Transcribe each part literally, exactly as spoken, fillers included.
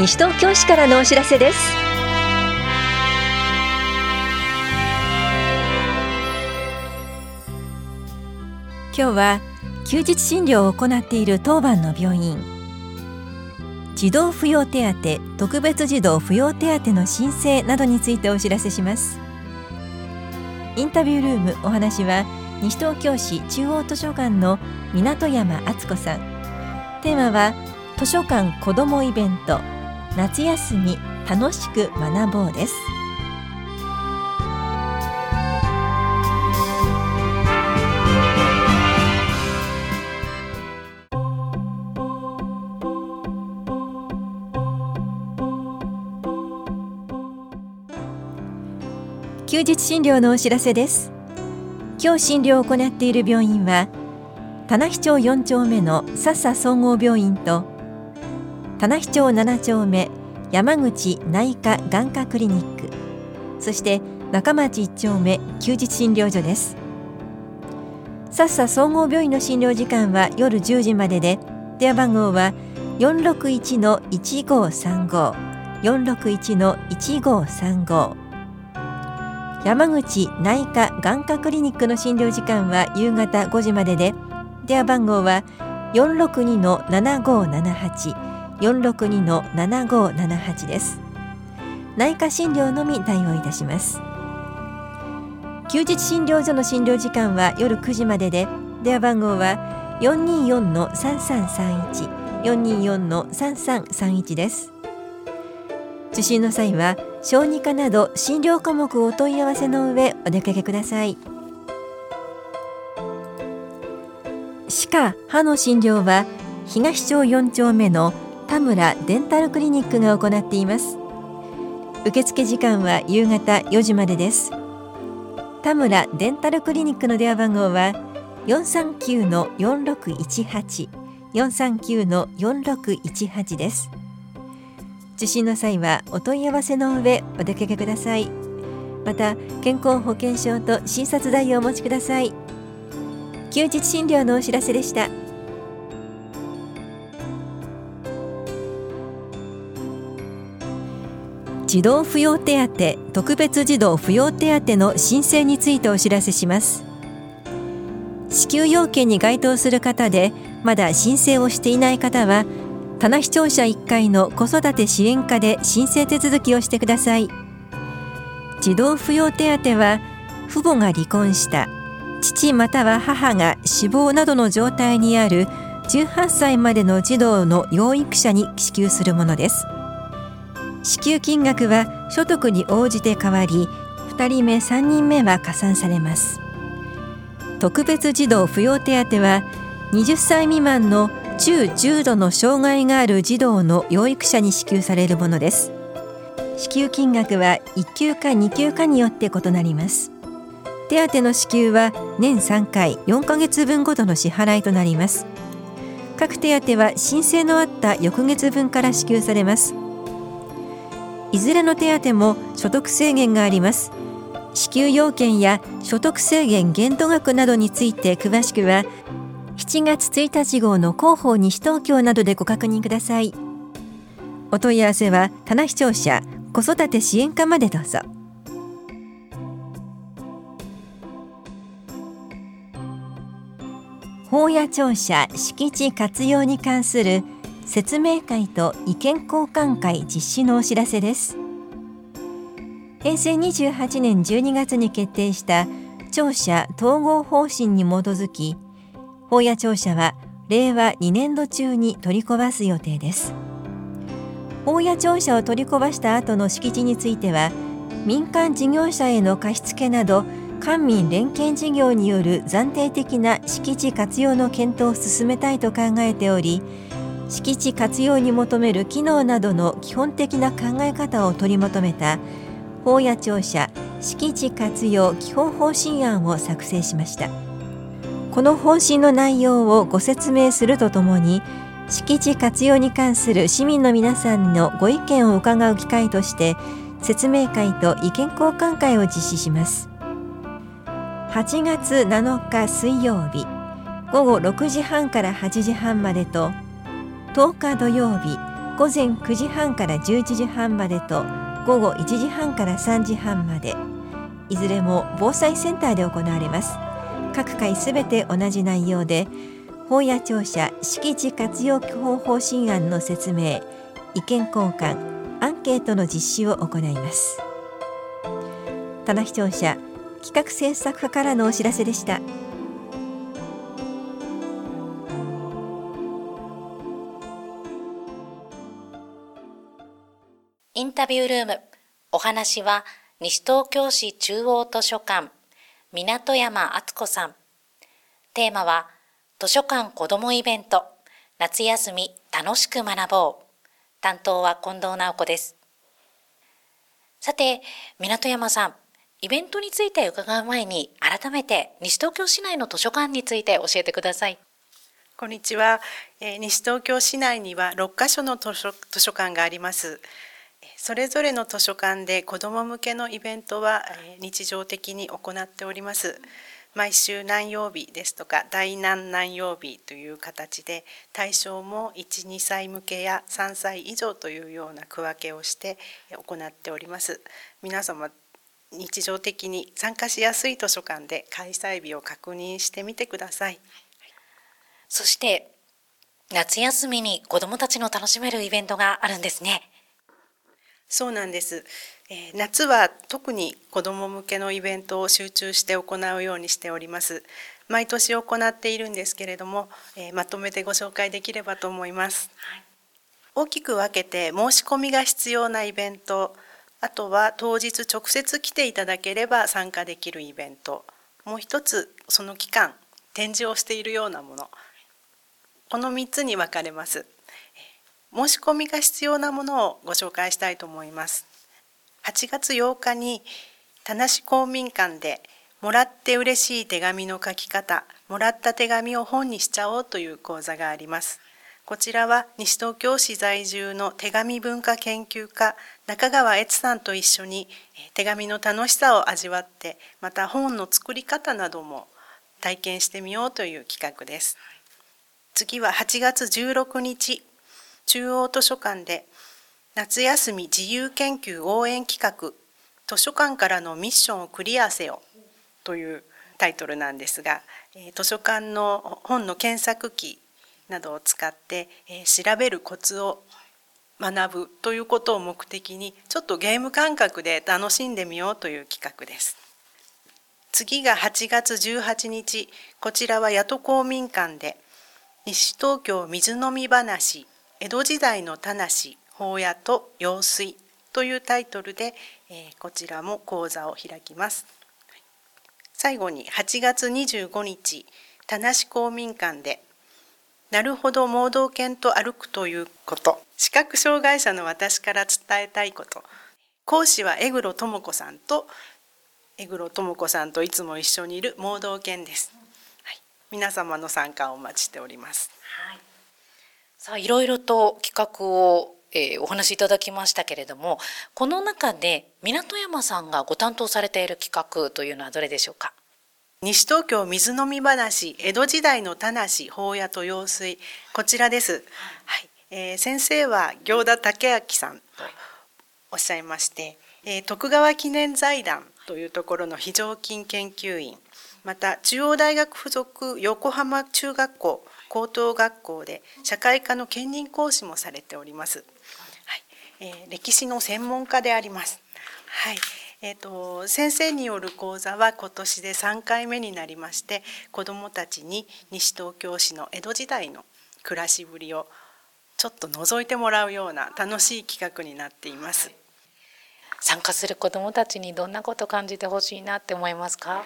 西東京市からのお知らせです。今日は休日診療を行っている当番の病院、児童扶養手当、特別児童扶養手当の申請などについてお知らせします。インタビュールーム、お話は西東京市中央図書館の港山敦子さん。テーマは図書館子どもイベント、夏休み楽しく学ぼうです。休日診療のお知らせです。今日診療を行っている病院は田無町よん丁目の笹総合病院と田無町なな丁目山口内科眼科クリニック、そして中町いち丁目休日診療所です。笹総合病院の診療時間は夜じゅうじまでで、電話番号は よんろくいちのいちごさんご よんろくいちのいちごさんご。山口内科眼科クリニックの診療時間は夕方ごじまでで、電話番号は よんろくにのななごななはち よんろくにのななごななはち です。内科診療のみ対応いたします。休日診療所の診療時間は夜くじまでで、電話番号は よんにーよんのさんさんさんいち よんにーよんのさんさんさんいち です。受診の際は小児科など診療科目をお問い合わせの上お出かけください。歯科・歯の診療は東町よん丁目の田村デンタルクリニックが行っています。受付時間は夕方よじまでです。田村デンタルクリニックの電話番号は よんさんきゅうのよんろくいちはち よんさんきゅうのよんろくいちはち です。受診の際はお問い合わせの上お出かけください。また健康保険証と診察代をお持ちください。休日診療のお知らせでした。児童扶養手当、特別児童扶養手当の申請についてお知らせします。支給要件に該当する方でまだ申請をしていない方は、田無庁舎いっかいの子育て支援課で申請手続きをしてください。児童扶養手当は、父母が離婚した、父または母が死亡などの状態にあるじゅうはっさいまでの児童の養育者に支給するものです。支給金額は所得に応じて変わり、ふたりめ、さんにんめは加算されます。特別児童扶養手当は、はたち未満の中重度の障害がある児童の養育者に支給されるものです。支給金額はいっ級かに級かによって異なります。手当の支給は年さんかいよんかげつぶんごとの支払いとなります。各手当は申請のあった翌月分から支給されます。いずれの手当も所得制限があります。支給要件や所得制限限度額などについて詳しくはしちがつついたち号の広報西東京などでご確認ください。お問い合わせは田無庁舎子育て支援課までどうぞ。保谷庁舎敷地活用に関する説明会と意見交換会実施のお知らせです。平成にじゅうはちねんじゅうにがつに決定した庁舎統合方針に基づき、保谷庁舎は令和にねん度中に取り壊す予定です。保谷庁舎を取り壊した後の敷地については、民間事業者への貸付など官民連携事業による暫定的な敷地活用の検討を進めたいと考えており、敷地活用に求める機能などの基本的な考え方を取りまとめた保谷庁舎敷地活用基本方針案を作成しました。この方針の内容をご説明するとともに、敷地活用に関する市民の皆さんのご意見を伺う機会として、説明会と意見交換会を実施します。はちがつなのか水曜日、午後ろくじはんからはちじはんまでと、とおか土曜日、午前くじはんからじゅういちじはんまでと午後いちじはんからさんじはんまで、いずれも防災センターで行われます。各回すべて同じ内容で、本屋庁舎敷地活用基本方針案の説明、意見交換、アンケートの実施を行います。棚視聴者企画制作課からのお知らせでした。インタビュールーム、お話は西東京市中央図書館港山敦子さん。テーマは図書館子どもイベント夏休み楽しく学ぼう。担当は近藤直子です。さて、港山さん、イベントについて伺う前に改めて西東京市内の図書館について教えてください。こんにちは、えー、西東京市内にはろっか所の図書、図書館があります。それぞれの図書館で子ども向けのイベントは日常的に行っております。毎週何曜日ですとか第何何曜日という形で、対象もいち、にさい向けやさんさい以上というような区分けをして行っております。皆様日常的に参加しやすい図書館で開催日を確認してみてください。そして夏休みに子どもたちの楽しめるイベントがあるんですね。そうなんです、えー、夏は特に子ども向けのイベントを集中して行うようにしております。毎年行っているんですけれども、えー、まとめてご紹介できればと思います、はい、大きく分けて申し込みが必要なイベント、あとは当日直接来ていただければ参加できるイベント、もう一つその期間展示をしているようなもの、このみっつに分かれます。申し込みが必要なものをご紹介したいと思います。はちがつようかに田無公民館でもらって嬉しい手紙の書き方、もらった手紙を本にしちゃおうという講座があります。こちらは西東京市在住の手紙文化研究家中川悦さんと一緒に手紙の楽しさを味わって、また本の作り方なども体験してみようという企画です。次ははちがつじゅうろくにち、中央図書館で夏休み自由研究応援企画、図書館からのミッションをクリアせよというタイトルなんですが、図書館の本の検索機などを使って調べるコツを学ぶということを目的に、ちょっとゲーム感覚で楽しんでみようという企画です。次がはちがつじゅうはちにち、こちらは谷戸公民館で西東京水飲み話、江戸時代の田無、法屋と用水というタイトルで、えー、こちらも講座を開きます。最後にはちがつにじゅうごにち、田無公民館でなるほど盲導犬と歩くということ、視覚障害者の私から伝えたいこと、講師は江黒智子さんと江黒智子さんといつも一緒にいる盲導犬です、はい、皆様の参加をお待ちしております、はい。さあ、いろいろと企画を、えー、お話しいただきましたけれども、この中で港山さんがご担当されている企画というのはどれでしょうか。西東京水飲み話、江戸時代の田無、法屋と用水、こちらです、はい。えー、先生は行田武明さんとおっしゃいまして、えー、徳川記念財団というところの非常勤研究員、また中央大学附属横浜中学校高等学校で社会科の兼任講師もされております、はい。えー、歴史の専門家であります、はい。えー、と先生による講座は今年でさんかいめになりまして、子どもたちに西東京市の江戸時代の暮らしぶりをちょっと覗いてもらうような楽しい企画になっています、はい。参加する子どもたちにどんなことを感じてほしいなって思いますか。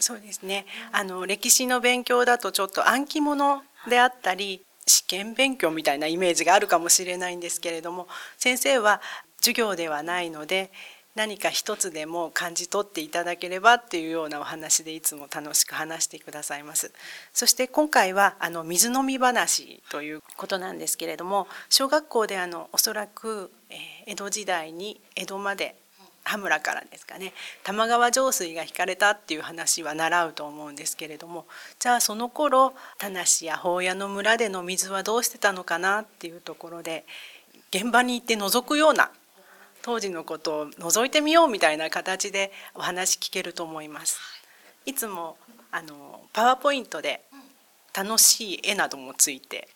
そうですね、あの歴史の勉強だとちょっと暗記物であったり試験勉強みたいなイメージがあるかもしれないんですけれども、先生は授業ではないので何か一つでも感じ取っていただければっていうようなお話でいつも楽しく話してくださいます。そして今回はあの水飲み話ということなんですけれども、小学校であのおそらく江戸時代に江戸まで羽村からですかね、玉川上水が引かれたっていう話は習うと思うんですけれども、じゃあその頃田無や保谷の村での水はどうしてたのかなっていうところで現場に行って覗くような、当時のことを覗いてみようみたいな形でお話聞けると思います。いつもあのパワーポイントで楽しい絵などもついて、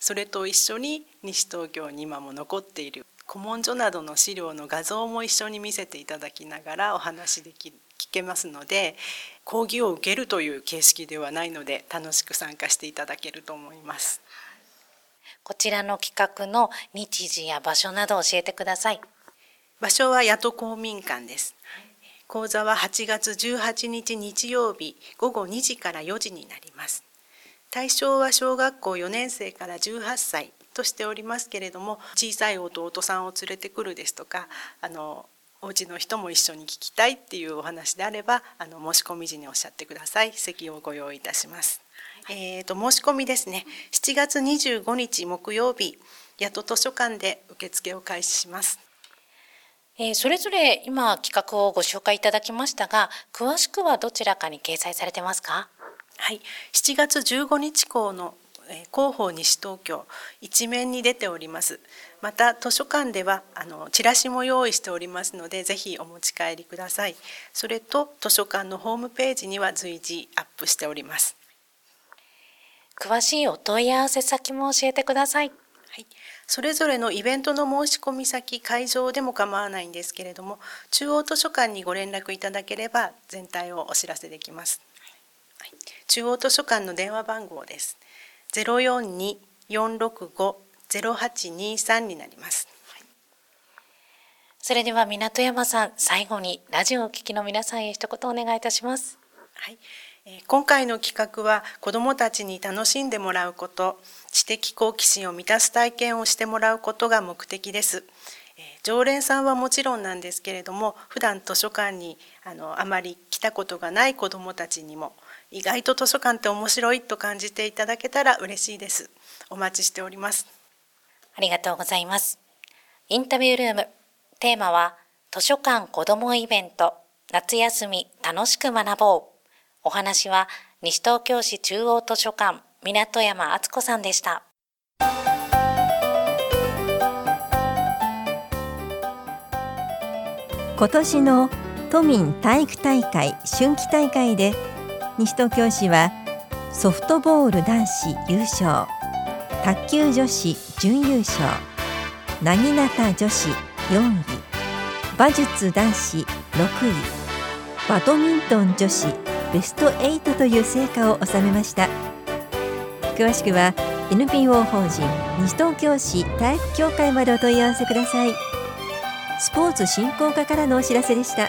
それと一緒に西東京に今も残っている古文書などの資料の画像も一緒に見せていただきながらお話でき聞けますので、講義を受けるという形式ではないので楽しく参加していただけると思います。こちらの企画の日時や場所など教えてください。場所は谷戸公民館です。講座ははちがつじゅうはちにち日曜日ごごにじからよじになります。対象は小学校よねんせいからじゅうはっさいとしておりますけれども、小さい弟さんを連れてくるですとか、あのお家の人も一緒に聞きたいっていうお話であれば、あの申し込み時におっしゃってください。席をご用意いたします、はい。えー、と申し込みですね、しちがつにじゅうごにち木曜日、谷戸図書館で受付を開始します。えー、それぞれ今企画をご紹介いただきましたが、詳しくはどちらかに掲載されてますか？はい、しちがつじゅうごにち号の広報西東京一面に出ております。また図書館ではあのチラシも用意しておりますので、ぜひお持ち帰りください。それと図書館のホームページには随時アップしております。詳しいお問い合わせ先も教えてください。はい、それぞれのイベントの申し込み先、会場でも構わないんですけれども、中央図書館にご連絡いただければ全体をお知らせできます。はい、中央図書館の電話番号です。ゼロよんにーよんろくごーゼロはちにーさん になります。はい、それでは港山さん、最後にラジオをお聞きの皆さんへ一言お願いいたします。はい、今回の企画は、子どもたちに楽しんでもらうこと、知的好奇心を満たす体験をしてもらうことが目的です。常連さんはもちろんなんですけれども、普段図書館にあのあまり来たことがない子どもたちにも、意外と図書館って面白いと感じていただけたら嬉しいです。お待ちしております。ありがとうございます。インタビュールーム、テーマは、図書館子どもイベント、夏休み楽しく学ぼう。お話は西東京市中央図書館、港山敦子さんでした。今年の都民体育大会春季大会で、西東京市はソフトボール男子優勝、卓球女子準優勝、なぎなた女子よんい、馬術男子ろくい、バドミントン女子ベストはちという成果を収めました。詳しくは エヌピーオー 法人西東京市体育協会までお問い合わせください。スポーツ振興課からのお知らせでした。